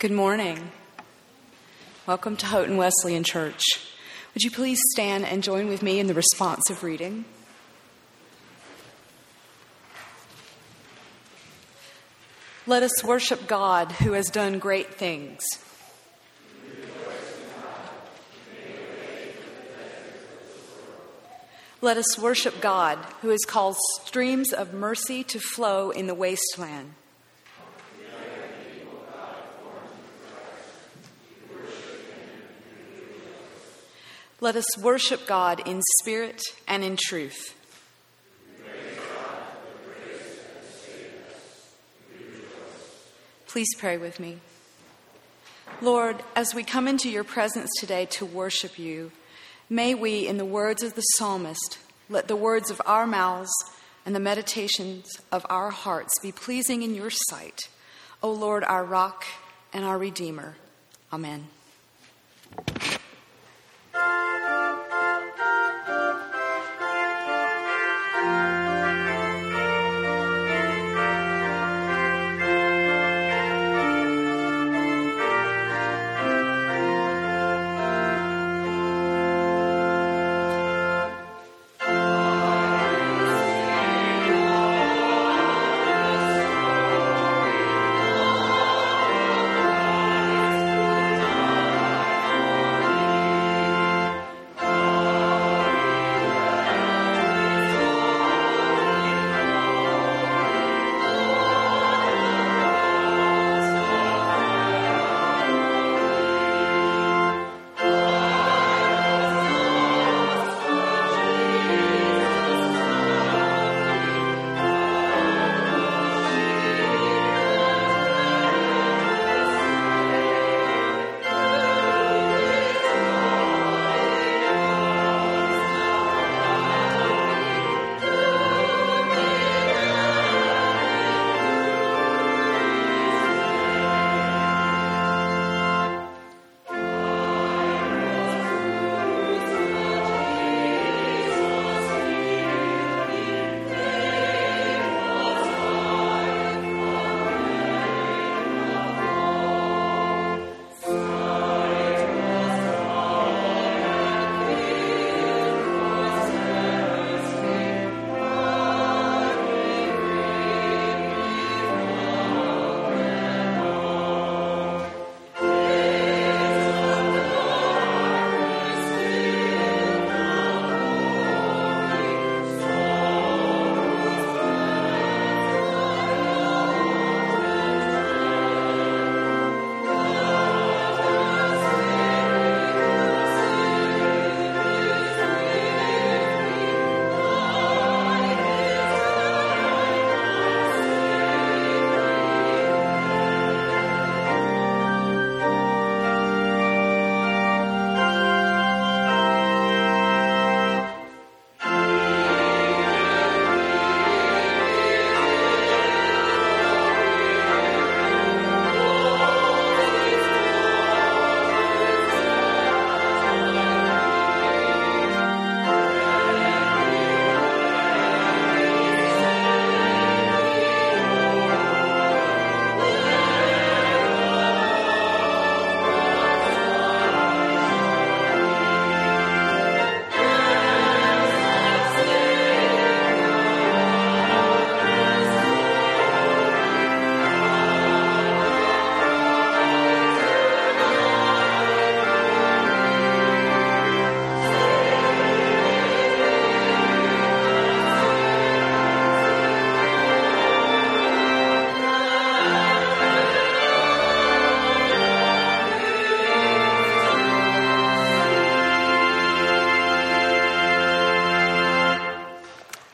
Good morning. Welcome to Houghton Wesleyan Church. Would you please stand and join with me in the responsive reading? Let us worship God who has done great things. Let us worship God who has caused streams of mercy to flow in the wasteland. Let us worship God in spirit and in truth. Please pray with me. Lord, as we come into your presence today to worship you, may we, in the words of the psalmist, let the words of our mouths and the meditations of our hearts be pleasing in your sight. O Lord, our rock and our redeemer. Amen.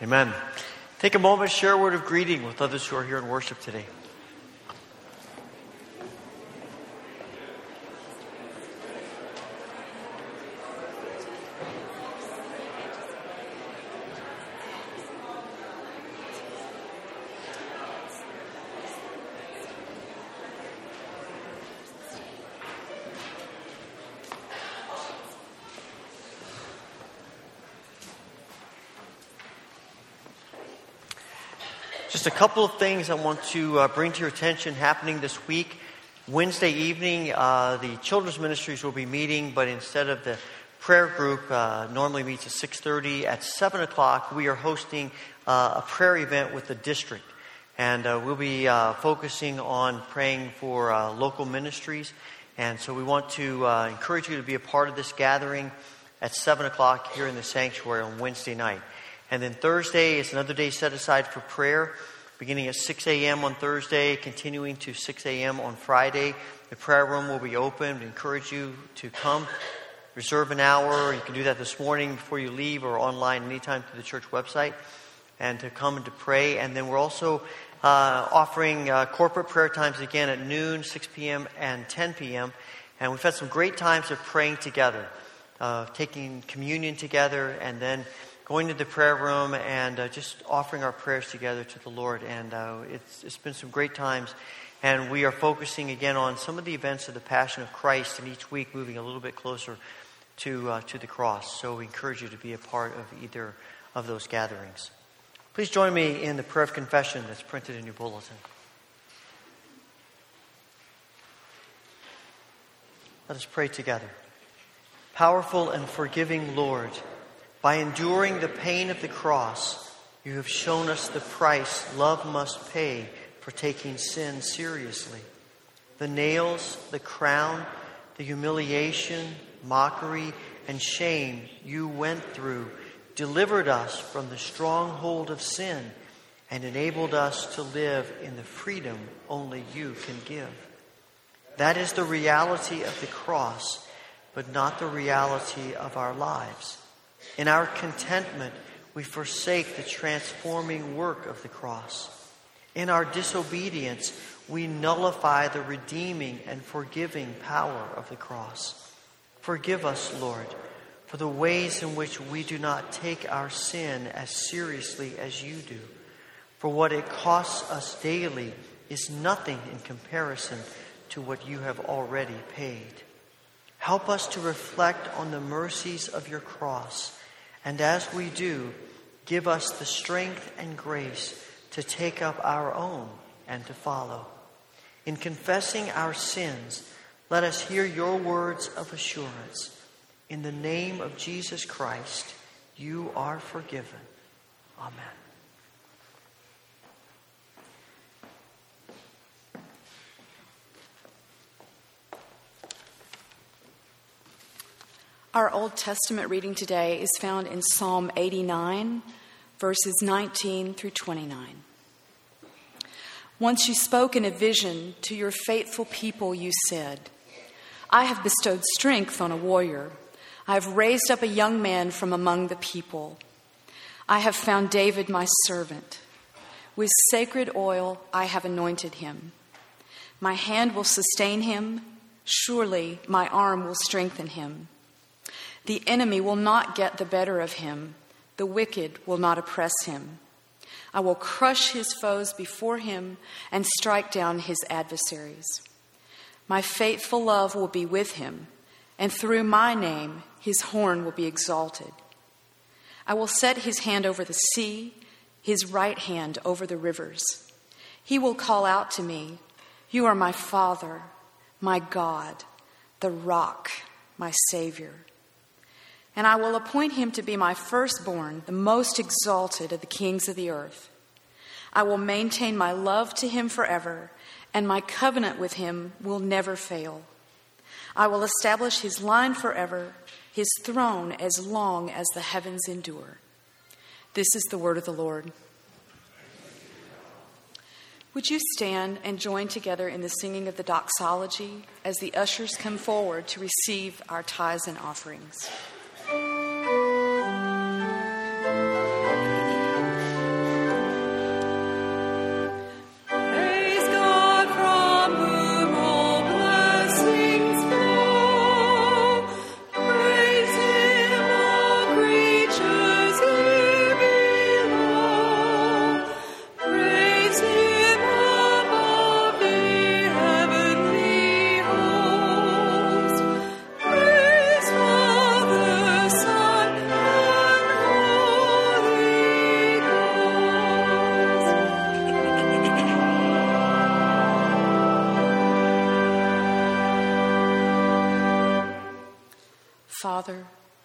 Amen. Take a moment, share a word of greeting with others who are here in worship today. Just a couple of things I want to bring to your attention happening this week. Wednesday evening, the children's ministries will be meeting, but instead of the prayer group normally meets at 6:30, at 7 o'clock we are hosting a prayer event with the district. And we'll be focusing on praying for local ministries. And so we want to encourage you to be a part of this gathering at 7 o'clock here in the sanctuary on Wednesday night. And then Thursday is another day set aside for prayer, beginning at 6 a.m. on Thursday, continuing to 6 a.m. on Friday. The prayer room will be open. We encourage you to come. Reserve an hour. You can do that this morning before you leave or online anytime through the church website. And to come and to pray. And then we're also offering corporate prayer times again at noon, 6 p.m., and 10 p.m. And we've had some great times of praying together, taking communion together, and then going to the prayer room and just offering our prayers together to the Lord. And it's been some great times. And we are focusing again on some of the events of the Passion of Christ, and each week moving a little bit closer to the cross. So we encourage you to be a part of either of those gatherings. Please join me in the prayer of confession that's printed in your bulletin. Let us pray together. Powerful and forgiving Lord, by enduring the pain of the cross, you have shown us the price love must pay for taking sin seriously. The nails, the crown, the humiliation, mockery, and shame you went through delivered us from the stronghold of sin and enabled us to live in the freedom only you can give. That is the reality of the cross, but not the reality of our lives. In our contentment, we forsake the transforming work of the cross. In our disobedience, we nullify the redeeming and forgiving power of the cross. Forgive us, Lord, for the ways in which we do not take our sin as seriously as you do. For what it costs us daily is nothing in comparison to what you have already paid. Help us to reflect on the mercies of your cross, and as we do, give us the strength and grace to take up our own and to follow. In confessing our sins, let us hear your words of assurance. In the name of Jesus Christ, you are forgiven. Amen. Our Old Testament reading today is found in Psalm 89, verses 19 through 29. Once you spoke in a vision to your faithful people, you said, I have bestowed strength on a warrior. I have raised up a young man from among the people. I have found David my servant. With sacred oil I have anointed him. My hand will sustain him. Surely my arm will strengthen him. The enemy will not get the better of him. The wicked will not oppress him. I will crush his foes before him and strike down his adversaries. My faithful love will be with him, and through my name his horn will be exalted. I will set his hand over the sea, his right hand over the rivers. He will call out to me, You are my Father, my God, the Rock, my Savior. And I will appoint him to be my firstborn, the most exalted of the kings of the earth. I will maintain my love to him forever, and my covenant with him will never fail. I will establish his line forever, his throne as long as the heavens endure. This is the word of the Lord. Would you stand and join together in the singing of the doxology as the ushers come forward to receive our tithes and offerings?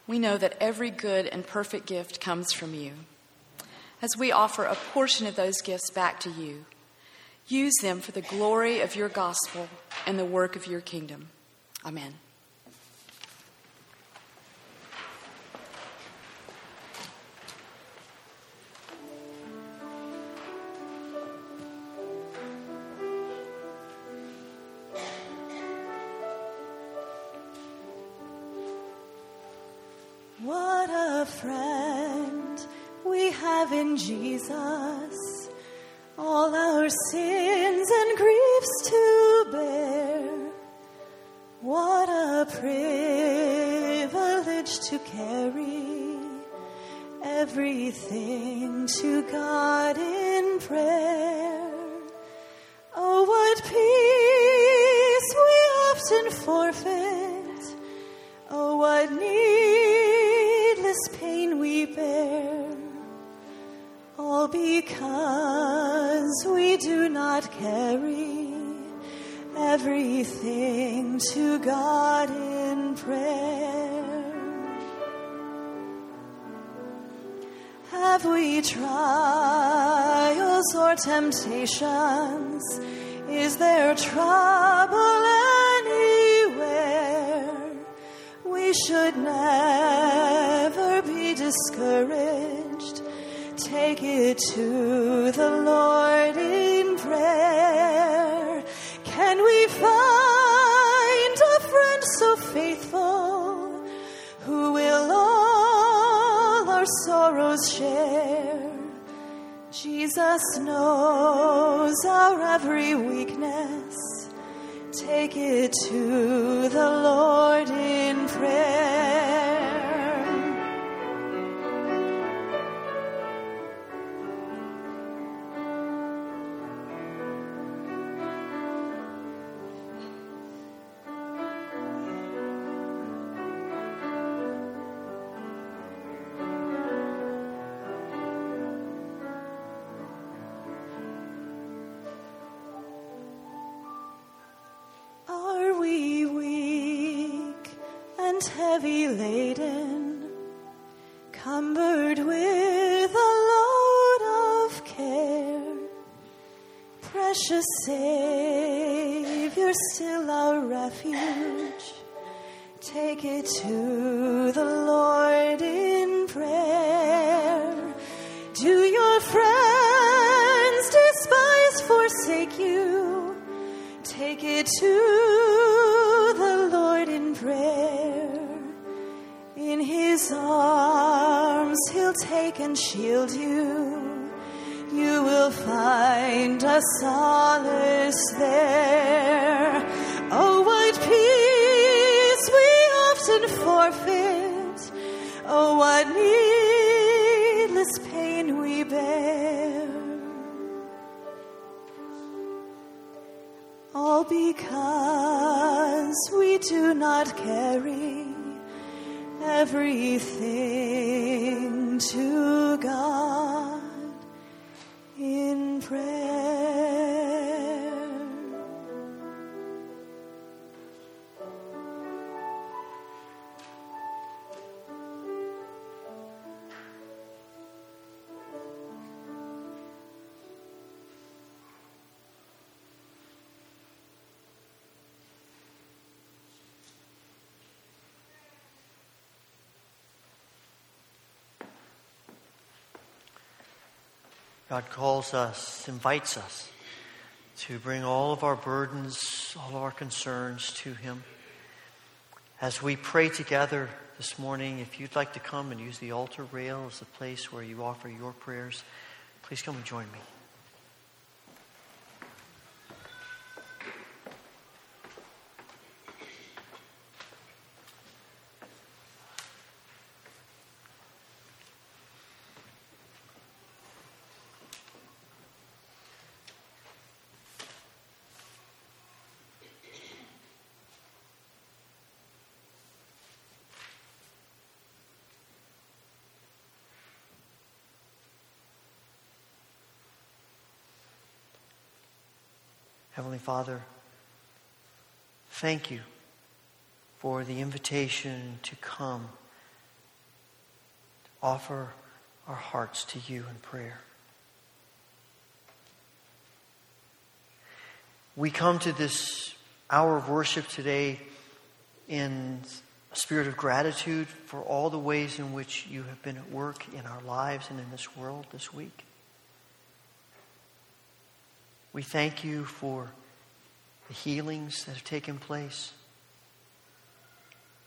we know that every good and perfect gift comes from you. As we offer a portion of those gifts back to you, use them for the glory of your gospel and the work of your kingdom. Amen. What a friend we have in Jesus, all our sins and griefs to bear. What a privilege to carry everything to God in prayer. Oh, what peace we often forfeit. Oh, what needless pain we bear. All because we do not carry everything to God in prayer. Have we trials or temptations? Is there trouble anywhere? We should never be discouraged. Take it to the Lord in prayer. Can we find a friend so faithful who will all our sorrows share? Jesus knows our every weakness. Take it to the Lord in prayer. Heavy laden, cumbered with a load of care. Precious Savior, still our refuge. Take it to the Lord in prayer. Do your friends despise, forsake you? Take it to the Lord in prayer. In his arms he'll take and shield you. You will find a solace there. Oh, what peace we often forfeit. Oh, what needless pain we bear. All because we do not carry everything to God in prayer. God calls us, invites us to bring all of our burdens, all of our concerns to him. As we pray together this morning, if you'd like to come and use the altar rail as the place where you offer your prayers, please come and join me. Heavenly Father, thank you for the invitation to come offer our hearts to you in prayer. We come to this hour of worship today in a spirit of gratitude for all the ways in which you have been at work in our lives and in this world this week. We thank you for the healings that have taken place.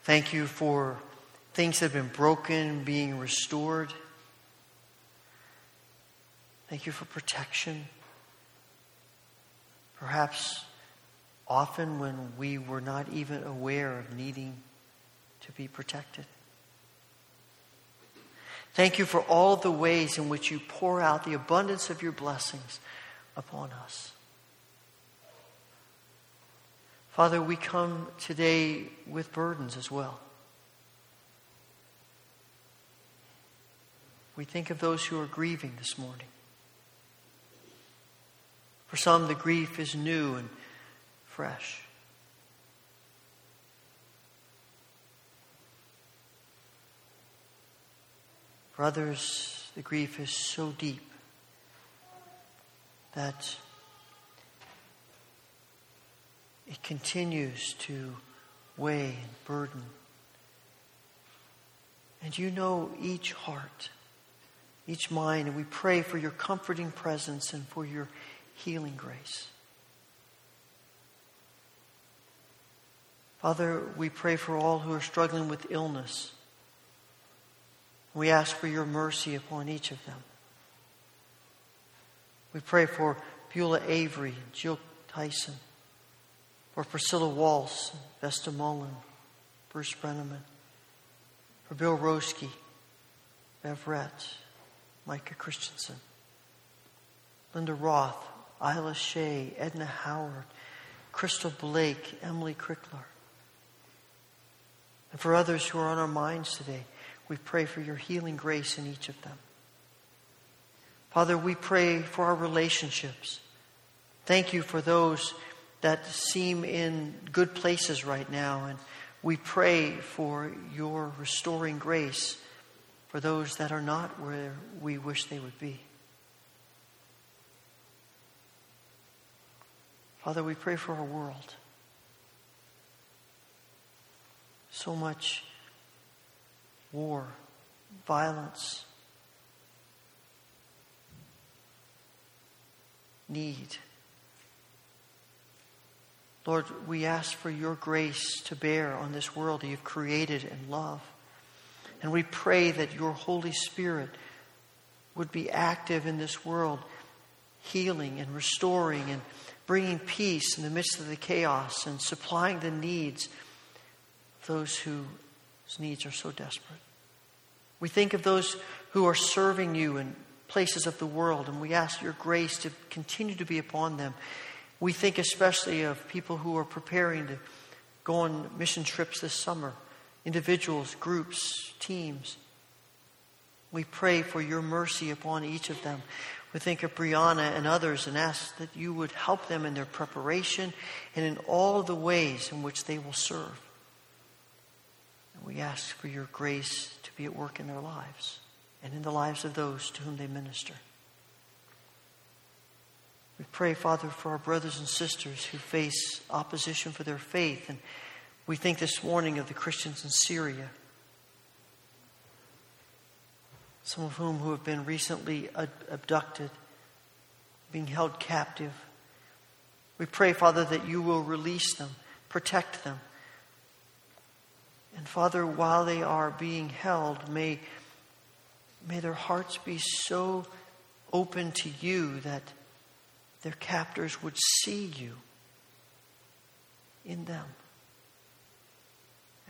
Thank you for things that have been broken being restored. Thank you for protection. Perhaps often when we were not even aware of needing to be protected. Thank you for all the ways in which you pour out the abundance of your blessings upon us. Father, we come today with burdens as well. We think of those who are grieving this morning. For some, the grief is new and fresh. For others, the grief is so deep that it continues to weigh and burden. And you know each heart, each mind, and we pray for your comforting presence and for your healing grace. Father, we pray for all who are struggling with illness. We ask for your mercy upon each of them. We pray for Beulah Avery and Jill Tyson, for Priscilla Walsh, Vesta Mullen, Bruce Brenneman, for Bill Roeske, Bev Rett, Micah Christensen, Linda Roth, Isla Shea, Edna Howard, Crystal Blake, Emily Crickler. And for others who are on our minds today, we pray for your healing grace in each of them. Father, we pray for our relationships. Thank you for those that seem in good places right now. And we pray for your restoring grace for those that are not where we wish they would be. Father, we pray for our world. So much war, violence, need. Lord, we ask for your grace to bear on this world that you've created and love. And we pray that your Holy Spirit would be active in this world, healing and restoring and bringing peace in the midst of the chaos and supplying the needs of those whose needs are so desperate. We think of those who are serving you in places of the world, and we ask your grace to continue to be upon them. We think especially of people who are preparing to go on mission trips this summer, individuals, groups, teams. We pray for your mercy upon each of them. We think of Brianna and others and ask that you would help them in their preparation and in all the ways in which they will serve. And we ask for your grace to be at work in their lives and in the lives of those to whom they minister. We pray, Father, for our brothers and sisters who face opposition for their faith. And we think this morning of the Christians in Syria, some of whom who have been recently abducted, being held captive. We pray, Father, that you will release them, protect them. And Father, while they are being held, may their hearts be so open to you that their captors would see you in them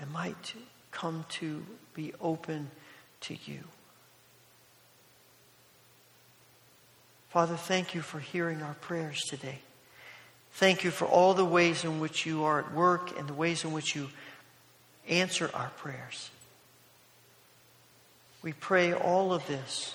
and might come to be open to you. Father, thank you for hearing our prayers today. Thank you for all the ways in which you are at work and the ways in which you answer our prayers. We pray all of this,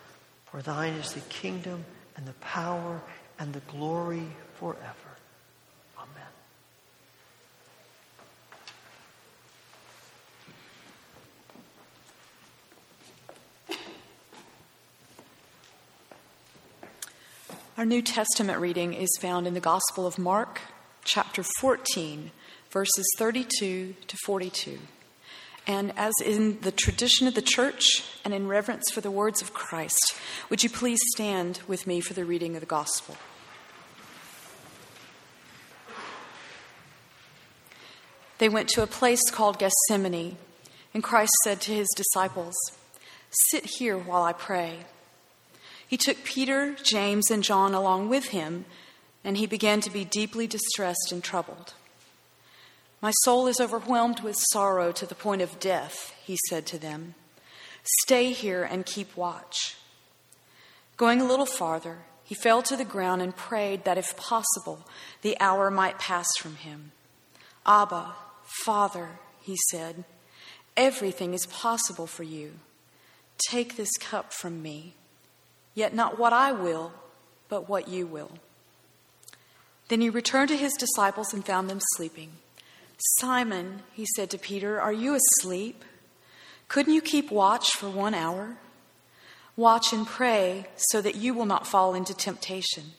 For thine is the kingdom and the power and the glory forever. Amen. Our New Testament reading is found in the Gospel of Mark, chapter 14, verses 32 to 42. And as in the tradition of the church and in reverence for the words of Christ, would you please stand with me for the reading of the gospel? They went to a place called Gethsemane, and Christ said to his disciples, "Sit here while I pray." He took Peter, James, and John along with him, and he began to be deeply distressed and troubled. "My soul is overwhelmed with sorrow to the point of death," he said to them. "Stay here and keep watch." Going a little farther, he fell to the ground and prayed that, if possible, the hour might pass from him. "Abba, Father," he said, "everything is possible for you. Take this cup from me, yet not what I will, but what you will." Then he returned to his disciples and found them sleeping. "Simon," he said to Peter, "are you asleep? Couldn't you keep watch for 1 hour? Watch and pray so that you will not fall into temptation.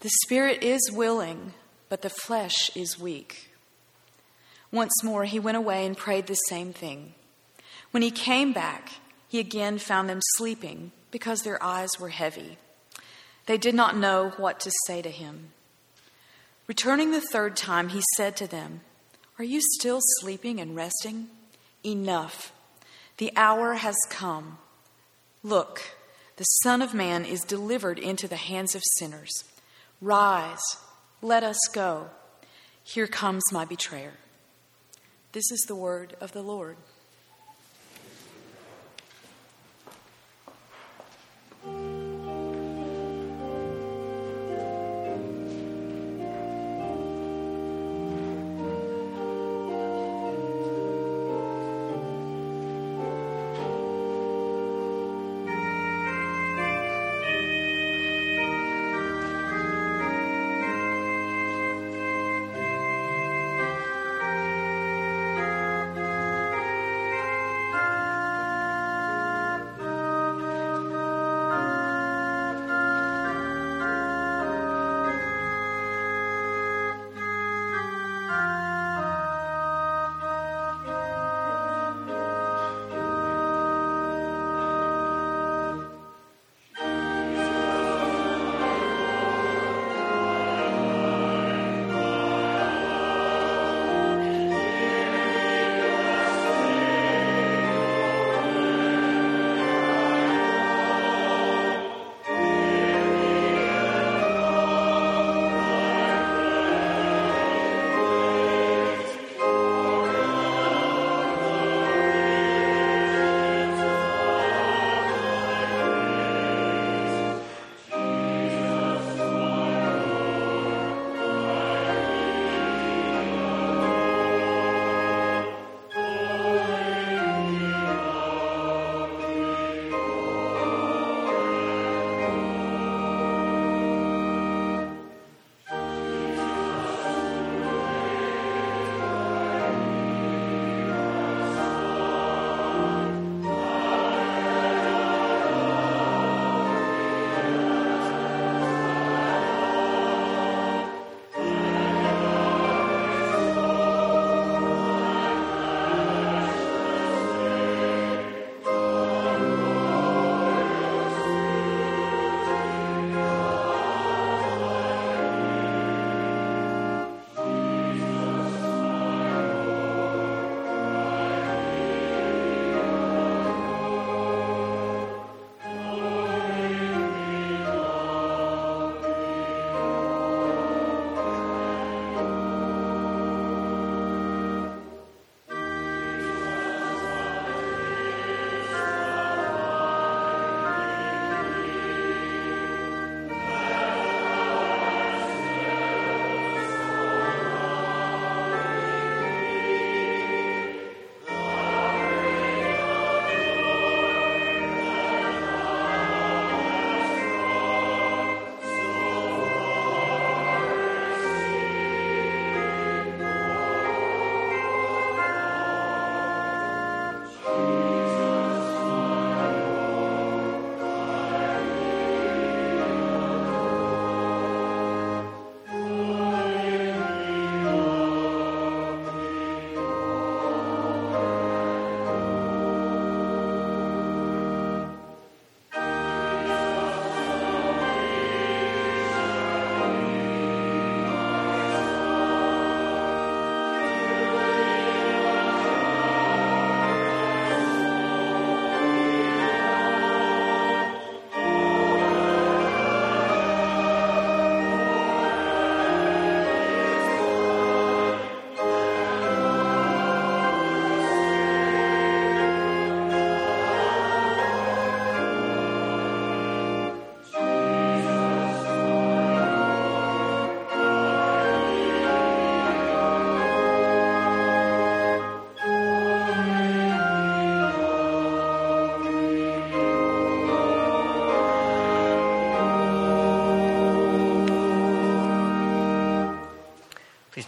The spirit is willing, but the flesh is weak." Once more he went away and prayed the same thing. When he came back, he again found them sleeping because their eyes were heavy. They did not know what to say to him. Returning the third time, he said to them, "Are you still sleeping and resting? Enough. The hour has come. Look, the Son of Man is delivered into the hands of sinners. Rise, let us go. Here comes my betrayer." This is the word of the Lord.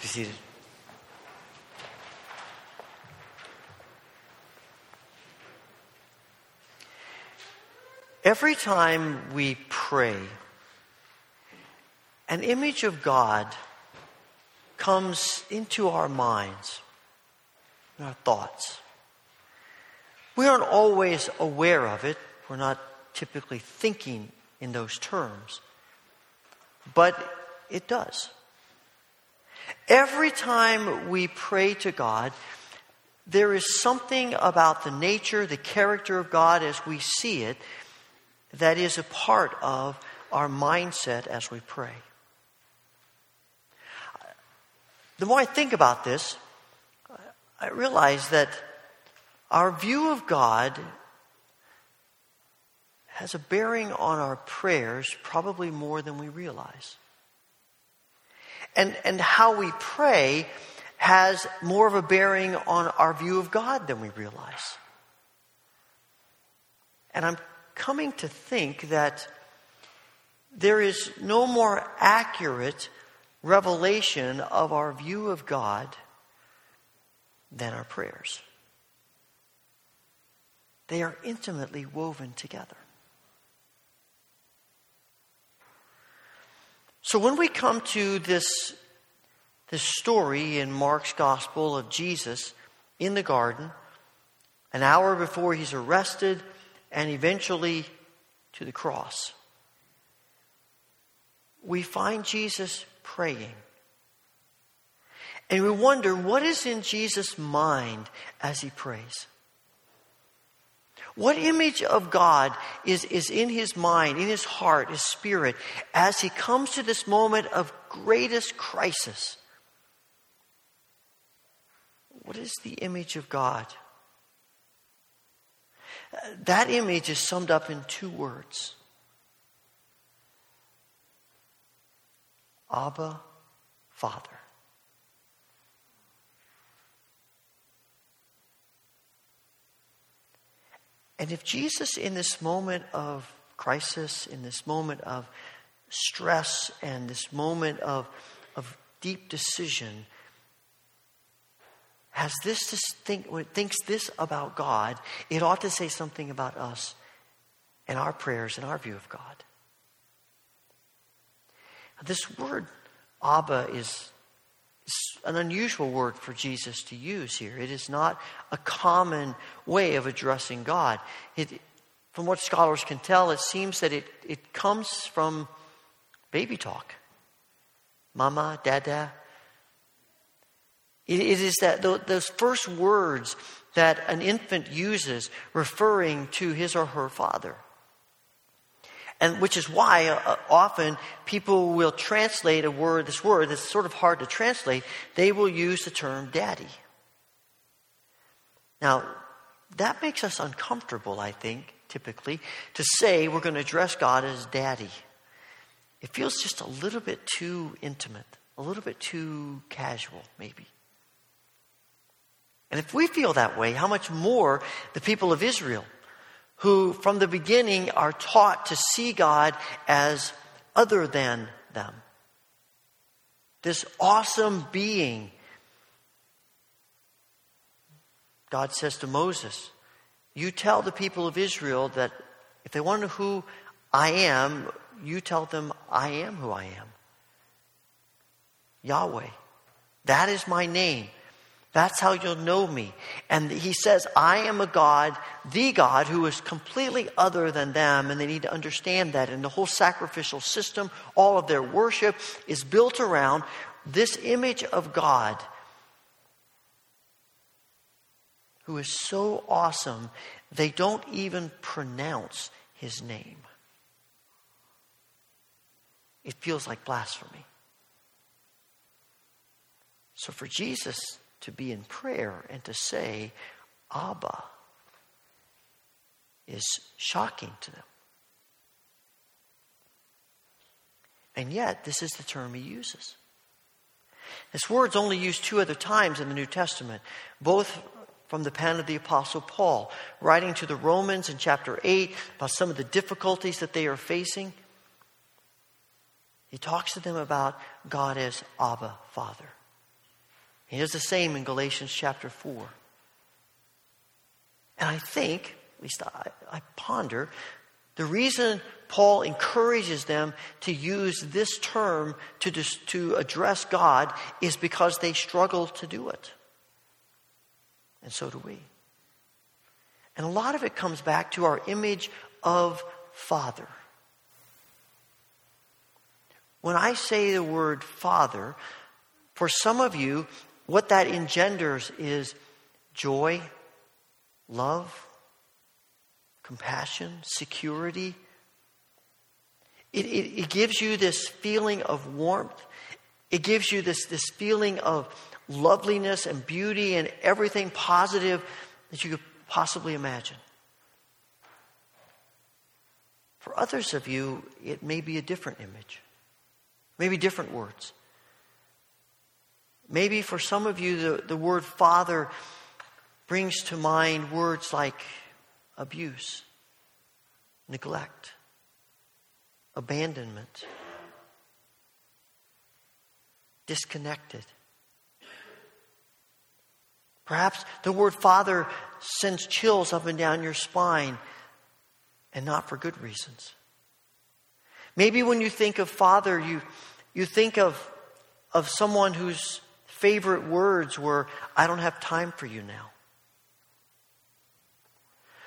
Please be seated. Every time we pray, an image of God comes into our minds, our thoughts. We aren't always aware of it. We're not typically thinking in those terms. But it does. Every time we pray to God, there is something about the nature, the character of God as we see it, that is a part of our mindset as we pray. The more I think about this, I realize that our view of God has a bearing on our prayers probably more than we realize. And how we pray has more of a bearing on our view of God than we realize. And I'm coming to think that there is no more accurate revelation of our view of God than our prayers. They are intimately woven together. So when we come to this story in Mark's gospel of Jesus in the garden, an hour before he's arrested and eventually to the cross, we find Jesus praying. And we wonder, what is in Jesus' mind as he prays? What image of God is in his mind, in his heart, his spirit, as he comes to this moment of greatest crisis? What is the image of God? That image is summed up in two words: Abba, Father. And if Jesus, in this moment of crisis, in this moment of stress, and this moment of deep decision, thinks this about God, it ought to say something about us and our prayers and our view of God. This word, Abba, is an unusual word for Jesus to use here. It is not a common way of addressing God. From what scholars can tell, it seems that it comes from baby talk. Mama, dada. It is that those first words that an infant uses referring to his or her father. And which is why often people will translate this word that's sort of hard to translate. They will use the term daddy. Now, that makes us uncomfortable, I think, typically, to say we're going to address God as daddy. It feels just a little bit too intimate, a little bit too casual, maybe. And if we feel that way, how much more the people of Israel, who from the beginning are taught to see God as other than them. This awesome being. God says to Moses, you tell the people of Israel that if they want to know who I am, you tell them I am who I am. Yahweh. That is my name. That's how you'll know me. And he says, I am a God, the God, who is completely other than them. And they need to understand that. And the whole sacrificial system, all of their worship is built around this image of God, who is so awesome, they don't even pronounce his name. It feels like blasphemy. So for Jesus to be in prayer and to say, Abba, is shocking to them. And yet, this is the term he uses. This word's only used two other times in the New Testament, both from the pen of the Apostle Paul, writing to the Romans in chapter 8 about some of the difficulties that they are facing. He talks to them about God as Abba, Father. He does the same in Galatians chapter 4. And I think, at least I ponder, the reason Paul encourages them to use this term to address God is because they struggle to do it. And so do we. And a lot of it comes back to our image of Father. When I say the word Father, for some of you, what that engenders is joy, love, compassion, security. It gives you this feeling of warmth. It gives you this feeling of loveliness and beauty and everything positive that you could possibly imagine. For others of you, it may be a different image, maybe different words. Maybe for some of you, the word Father brings to mind words like abuse, neglect, abandonment, disconnected. Perhaps the word Father sends chills up and down your spine, and not for good reasons. Maybe when you think of Father, you think of someone whose favorite words were, "I don't have time for you now."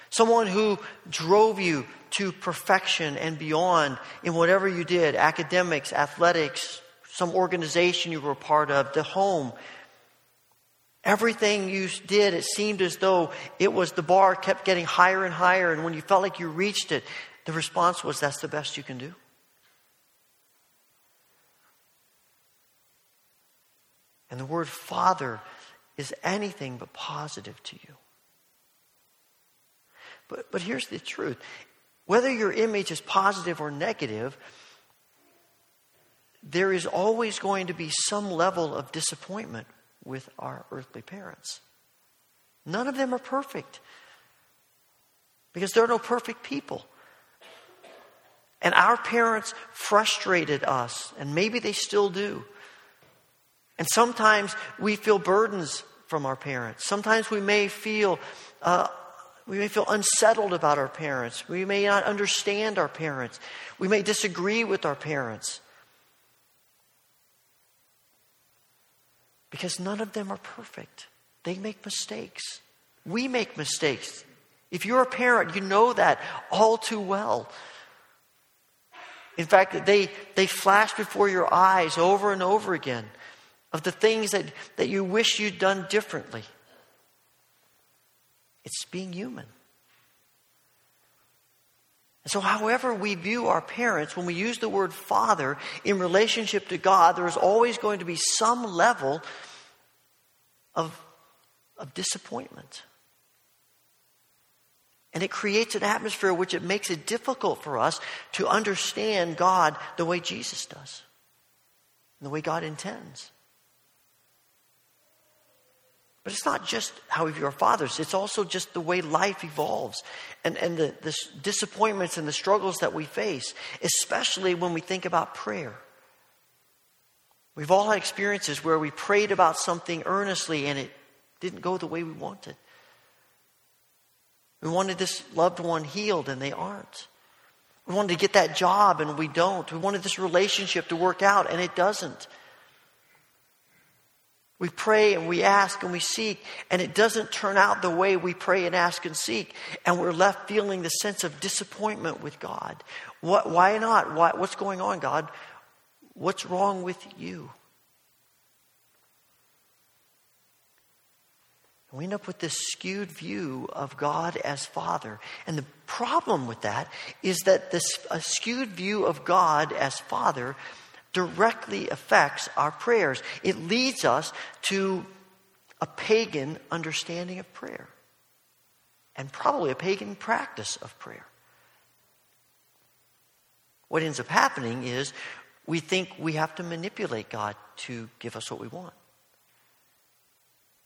Someone who drove you to perfection and beyond in whatever you did, academics, athletics, some organization you were a part of, the home. Everything you did, it seemed as though it was the bar kept getting higher and higher, and when you felt like you reached it, the response was, "That's the best you can do." And the word Father is anything but positive to you. But here's the truth. Whether your image is positive or negative, there is always going to be some level of disappointment with our earthly parents. None of them are perfect, because there are no perfect people. And our parents frustrated us, and maybe they still do. And sometimes we feel burdens from our parents. Sometimes we may feel unsettled about our parents. We may not understand our parents. We may disagree with our parents. Because none of them are perfect. They make mistakes. We make mistakes. If you're a parent, you know that all too well. In fact, they flash before your eyes over and over again of the things that you wish you'd done differently. It's being human. And so however we view our parents, when we use the word Father in relationship to God, there is always going to be some level of disappointment. And it creates an atmosphere in which it makes it difficult for us to understand God the way Jesus does, and the way God intends. But it's not just how we view our fathers. It's also just the way life evolves and the disappointments and the struggles that we face, especially when we think about prayer. We've all had experiences where we prayed about something earnestly and it didn't go the way we wanted. We wanted this loved one healed and they aren't. We wanted to get that job and we don't. We wanted this relationship to work out and it doesn't. We pray and we ask and we seek, and it doesn't turn out the way we pray and ask and seek, and we're left feeling the sense of disappointment with God. Why not? What's going on, God? What's wrong with you? And we end up with this skewed view of God as Father. And the problem with that is that this skewed view of God as Father directly affects our prayers. It leads us to a pagan understanding of prayer, and probably a pagan practice of prayer. What ends up happening is we think we have to manipulate God to give us what we want.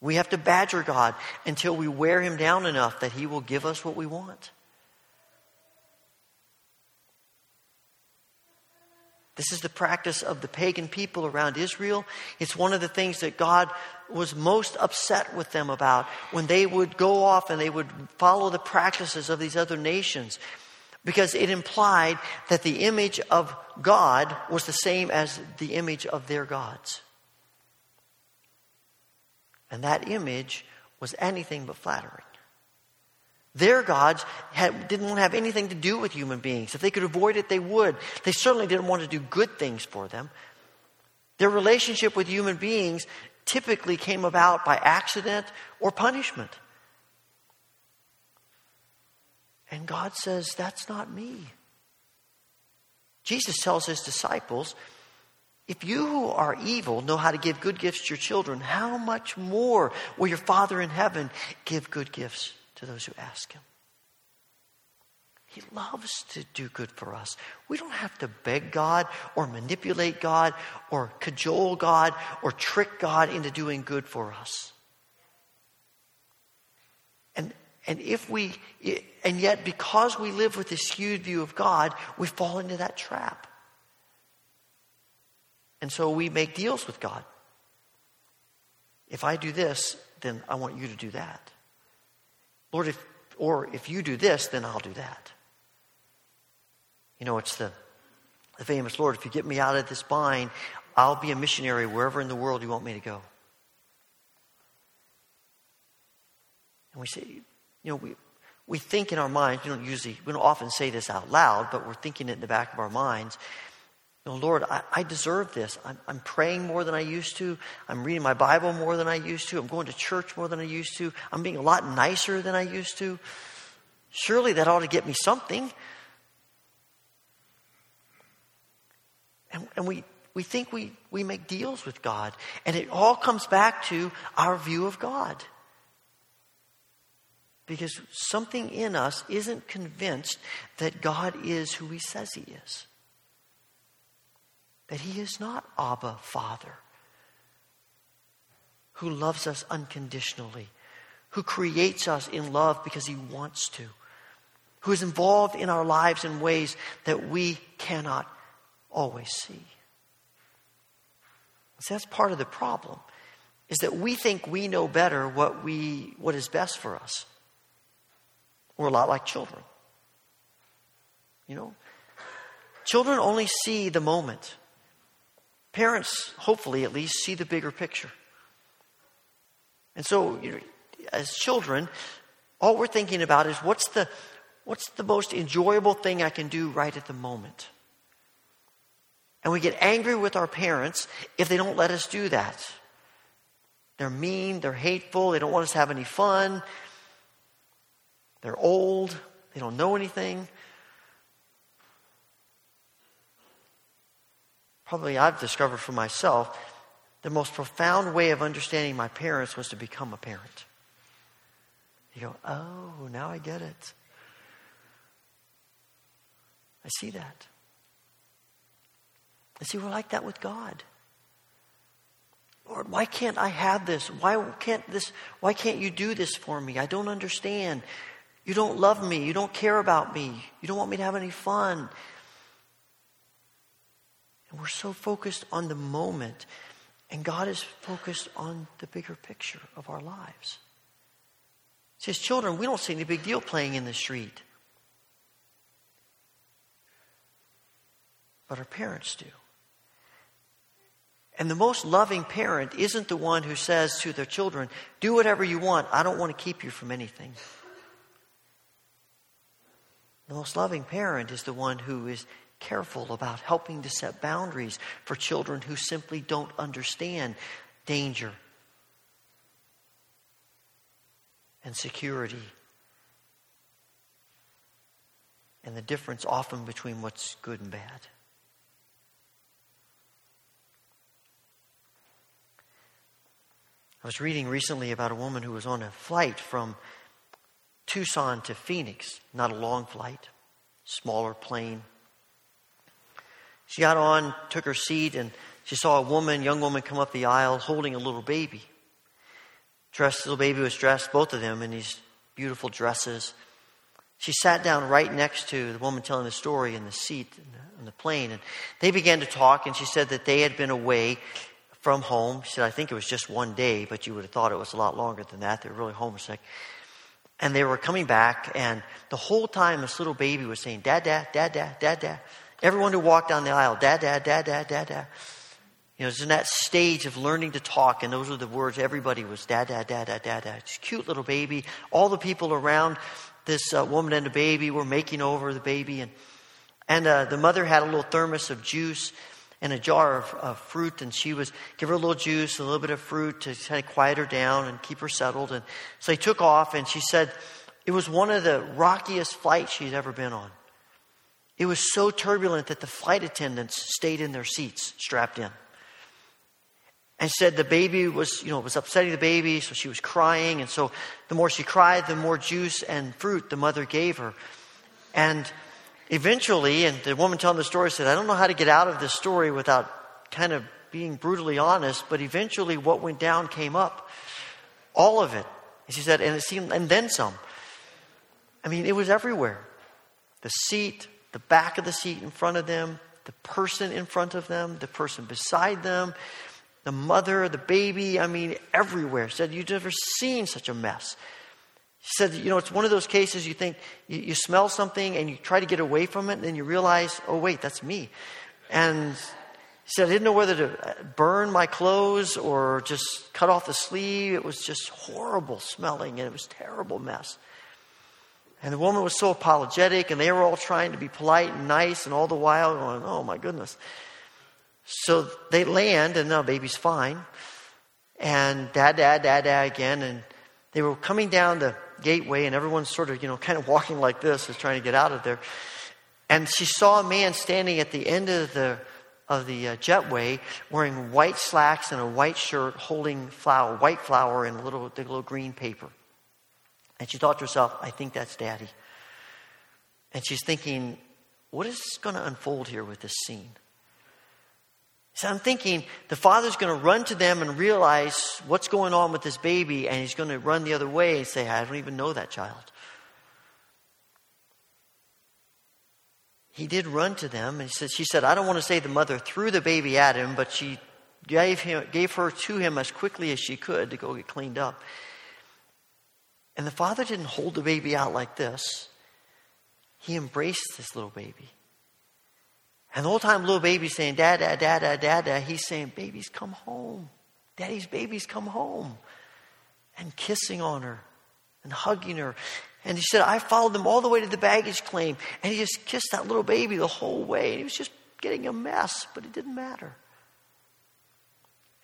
We have to badger God until we wear him down enough that he will give us what we want. This is the practice of the pagan people around Israel. It's one of the things that God was most upset with them about when they would go off and they would follow the practices of these other nations, because it implied that the image of God was the same as the image of their gods. And that image was anything but flattering. Their gods didn't want to have anything to do with human beings. If they could avoid it, they would. They certainly didn't want to do good things for them. Their relationship with human beings typically came about by accident or punishment. And God says, that's not me. Jesus tells his disciples, if you who are evil know how to give good gifts to your children, how much more will your Father in heaven give good gifts to those who ask him? He loves to do good for us. We don't have to beg God or manipulate God or cajole God or trick God into doing good for us. And yet because we live with this skewed view of God, we fall into that trap. And so we make deals with God. If I do this, then I want you to do that. Lord, if you do this, then I'll do that. You know, it's the famous, Lord, if you get me out of this bind, I'll be a missionary wherever in the world you want me to go. And we say, you know, we think in our minds, we don't often say this out loud, but we're thinking it in the back of our minds. You know, Lord, I deserve this. I'm praying more than I used to. I'm reading my Bible more than I used to. I'm going to church more than I used to. I'm being a lot nicer than I used to. Surely that ought to get me something. And we think we make deals with God. And it all comes back to our view of God. Because something in us isn't convinced that God is who he says he is. That he is not Abba, Father, who loves us unconditionally, who creates us in love because he wants to, who is involved in our lives in ways that we cannot always see. So that's part of the problem, is that we think we know better what is best for us. We're a lot like children. You know, children only see the moment. Parents, hopefully at least, see the bigger picture. And so, as children, all we're thinking about is what's the most enjoyable thing I can do right at the moment. And we get angry with our parents if they don't let us do that. They're mean, they're hateful, they don't want us to have any fun. They're old, they don't know anything. Probably I've discovered for myself, the most profound way of understanding my parents was to become a parent. You go, oh, now I get it. I see that. And see, we're like that with God. Lord, why can't I have this? Why can't you do this for me? I don't understand. You don't love me. You don't care about me. You don't want me to have any fun. And we're so focused on the moment, and God is focused on the bigger picture of our lives. See, as children, we don't see any big deal playing in the street. But our parents do. And the most loving parent isn't the one who says to their children, do whatever you want, I don't want to keep you from anything. The most loving parent is the one who is careful about helping to set boundaries for children who simply don't understand danger and security and the difference often between what's good and bad. I was reading recently about a woman who was on a flight from Tucson to Phoenix, not a long flight, smaller plane. She got on, took her seat, and she saw a young woman come up the aisle holding a little baby. Both of them in these beautiful dresses. She sat down right next to the woman telling the story in the seat in the plane. And they began to talk, and she said that they had been away from home. She said, I think it was just one day, but you would have thought it was a lot longer than that. They were really homesick. And they were coming back, and the whole time this little baby was saying, Dad, Dad, Dad, Dad, Dad, Dad. Everyone who walked down the aisle, Dad, Dad, Dad, Dad, Dad, Dad. You know, it's in that stage of learning to talk, and those were the words everybody was, Dad, Dad, Dad, Dad, Dad, Dad. Just cute little baby. All the people around this woman and the baby were making over the baby. And the mother had a little thermos of juice and a jar of fruit, and she was give her a little juice, a little bit of fruit to kind of quiet her down and keep her settled. And so they took off, and she said it was one of the rockiest flights she's ever been on. It was so turbulent that the flight attendants stayed in their seats, strapped in. And said the baby was, you know, it was upsetting the baby, so she was crying. And so the more she cried, the more juice and fruit the mother gave her. And eventually, and the woman telling the story said, I don't know how to get out of this story without kind of being brutally honest, but eventually what went down came up. All of it. And she said, and it seemed, and then some. I mean, it was everywhere. The seat, the back of the seat in front of them, the person in front of them, the person beside them, the mother, the baby, I mean, everywhere. She said, you've never seen such a mess. She said, you know, it's one of those cases you think you smell something and you try to get away from it, and then you realize, oh, wait, that's me. And she said, I didn't know whether to burn my clothes or just cut off the sleeve. It was just horrible smelling, and it was a terrible mess. And the woman was so apologetic, and they were all trying to be polite and nice, and all the while going, oh, my goodness. So they land, and now baby's fine. And Dad, Dad, Dad, Dad again. And they were coming down the gateway, and everyone's sort of, you know, kind of walking like this is trying to get out of there. And she saw a man standing at the end of the jetway wearing white slacks and a white shirt, holding white flour in a little green paper. And she thought to herself, I think that's Daddy. And she's thinking, what is going to unfold here with this scene? So I'm thinking the father's going to run to them and realize what's going on with this baby, and he's going to run the other way and say, I don't even know that child. He did run to them, and she said, I don't want to say the mother threw the baby at him, but she gave her to him as quickly as she could to go get cleaned up. And the father didn't hold the baby out like this. He embraced this little baby. And the whole time, little baby's saying, Dad, Dad, Dad, Dad, Dad, Dad. He's saying, babies, come home. Daddy's babies, come home. And kissing on her and hugging her. And he said, I followed them all the way to the baggage claim. And he just kissed that little baby the whole way. And he was just getting a mess, but it didn't matter.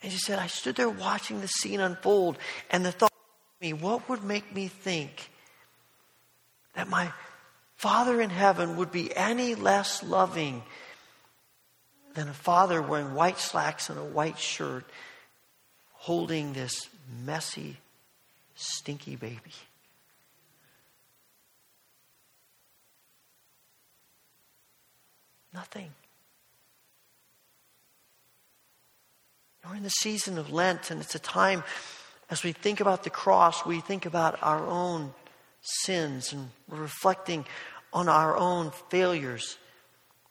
And she said, I stood there watching the scene unfold. And the thought of me, what would make me think that my Father in heaven would be any less loving than a father wearing white slacks and a white shirt holding this messy, stinky baby. Nothing. We're in the season of Lent, and it's a time as we think about the cross, we think about our own sins, and we're reflecting on our own failures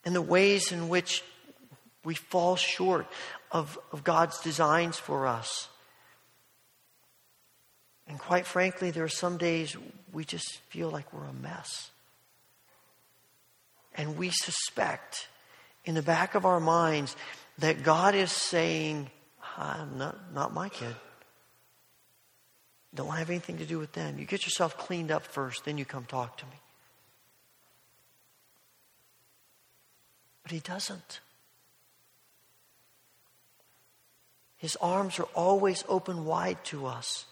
and the ways in which we fall short of God's designs for us. And quite frankly, there are some days we just feel like we're a mess. And we suspect in the back of our minds that God is saying, I'm not my kid. Don't have anything to do with them. You get yourself cleaned up first, then you come talk to me. But he doesn't. His arms are always open wide to us.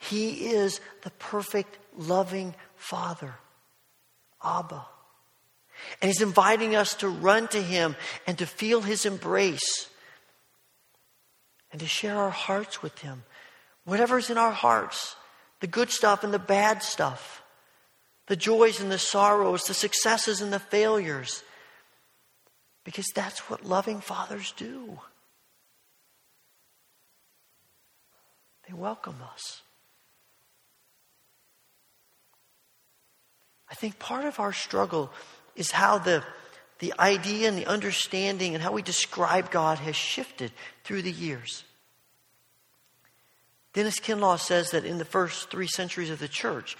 He is the perfect, loving Father, Abba. And he's inviting us to run to him and to feel his embrace and to share our hearts with him. Whatever's in our hearts, the good stuff and the bad stuff, the joys and the sorrows, the successes and the failures, because that's what loving fathers do. They welcome us. I think part of our struggle is how the the idea and the understanding and how we describe God has shifted through the years. Dennis Kinlaw says that in the first 3 centuries of the church,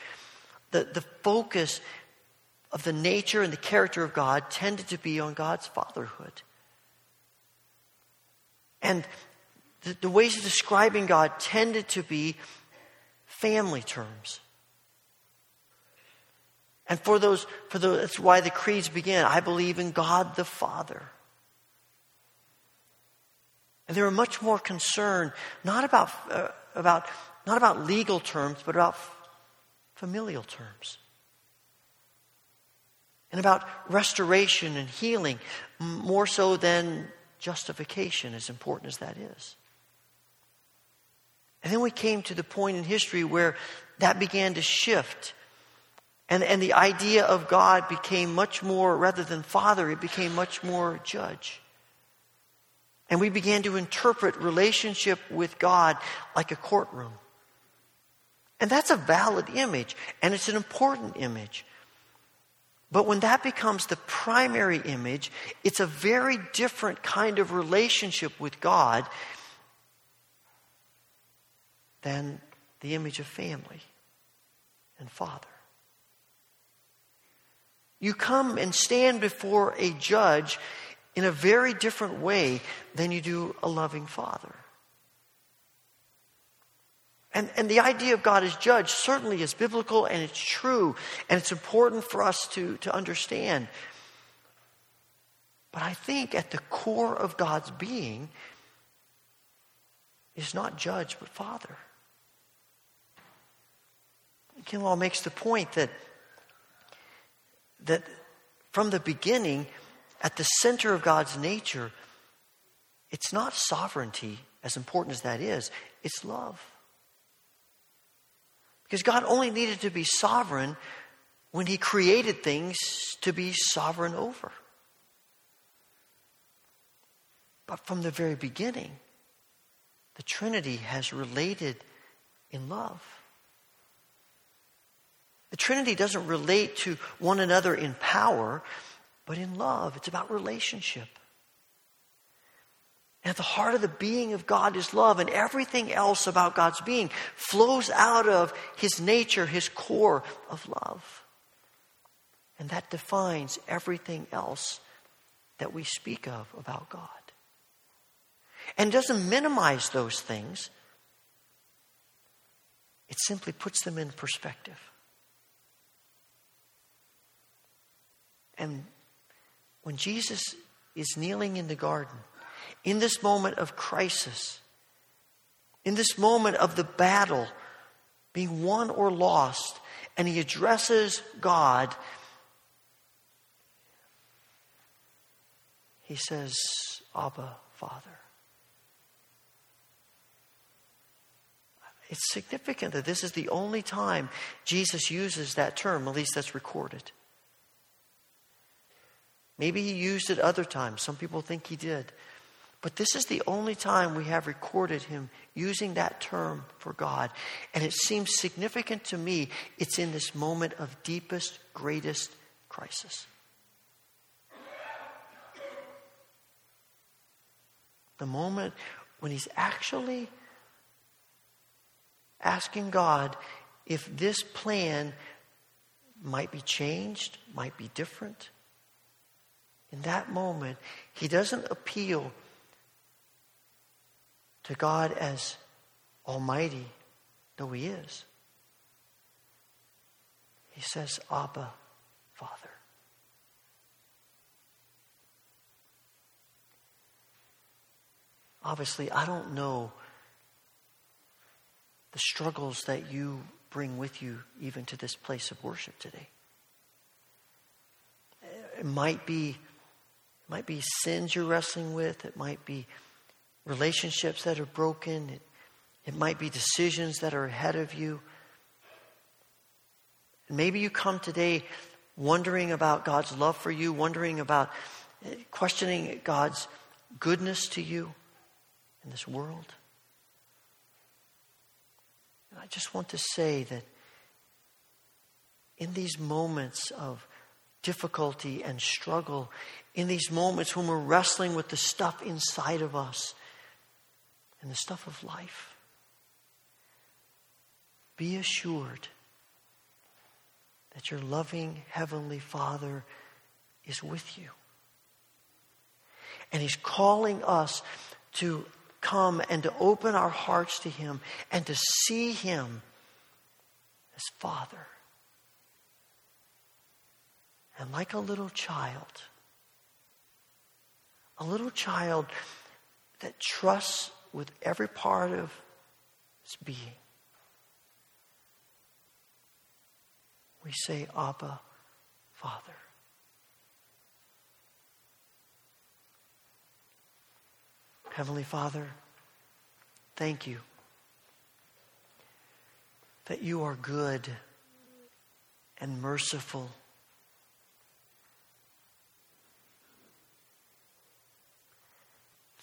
the focus of the nature and the character of God tended to be on God's fatherhood. And the ways of describing God tended to be family terms. And for those, that's why the creeds begin, I believe in God the Father. And they were much more concerned, not about legal terms, but about familial terms. And about restoration and healing, more so than justification, as important as that is. And then we came to the point in history where that began to shift. And the idea of God became much more, rather than father, it became much more judge. And we began to interpret relationship with God like a courtroom. And that's a valid image, and it's an important image. But when that becomes the primary image, it's a very different kind of relationship with God than the image of family and father. You come and stand before a judge in a very different way than you do a loving father. And the idea of God as judge certainly is biblical, and it's true, and it's important for us to understand. But I think at the core of God's being is not judge, but father. Kinlaw makes the point that from the beginning, at the center of God's nature, it's not sovereignty, as important as that is, it's love. Because God only needed to be sovereign when he created things to be sovereign over. But from the very beginning, the Trinity has related in love. The Trinity doesn't relate to one another in power, but in love. It's about relationship. And at the heart of the being of God is love, and everything else about God's being flows out of his nature, his core of love. And that defines everything else that we speak of about God. And doesn't minimize those things. It simply puts them in perspective. And when Jesus is kneeling in the garden, in this moment of crisis, in this moment of the battle, being won or lost, and he addresses God, he says, Abba, Father. It's significant that this is the only time Jesus uses that term, at least that's recorded. Maybe he used it other times. Some people think he did. But this is the only time we have recorded him using that term for God. And it seems significant to me. It's in this moment of deepest, greatest crisis. The moment when he's actually asking God if this plan might be changed, might be different. In that moment, he doesn't appeal to God as almighty, though he is. He says, Abba, Father. Obviously, I don't know the struggles that you bring with you even to this place of worship today. It might be sins you're wrestling with. It might be relationships that are broken. It might be decisions that are ahead of you. And maybe you come today wondering about God's love for you, wondering about questioning God's goodness to you in this world. And I just want to say that in these moments of difficulty and struggle, in these moments when we're wrestling with the stuff inside of us and the stuff of life. Be assured that your loving Heavenly Father is with you. And He's calling us to come and to open our hearts to Him and to see Him as Father. And like a little child that trusts with every part of his being, we say, Abba, Father. Heavenly Father, thank you that you are good and merciful.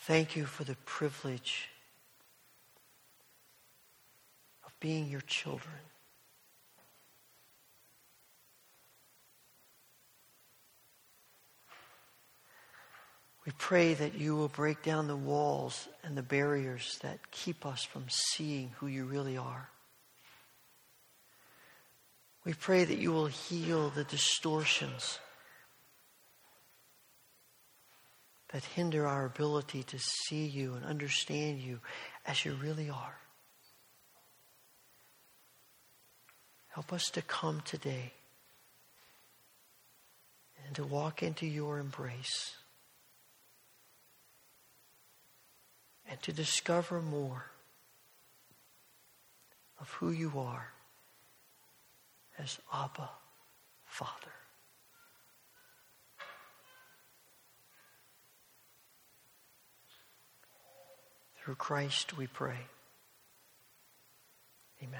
Thank you for the privilege of being your children. We pray that you will break down the walls and the barriers that keep us from seeing who you really are. We pray that you will heal the distortions that hinder our ability to see you and understand you as you really are. Help us to come today and to walk into your embrace and to discover more of who you are as Abba, Father. Through Christ we pray. Amen.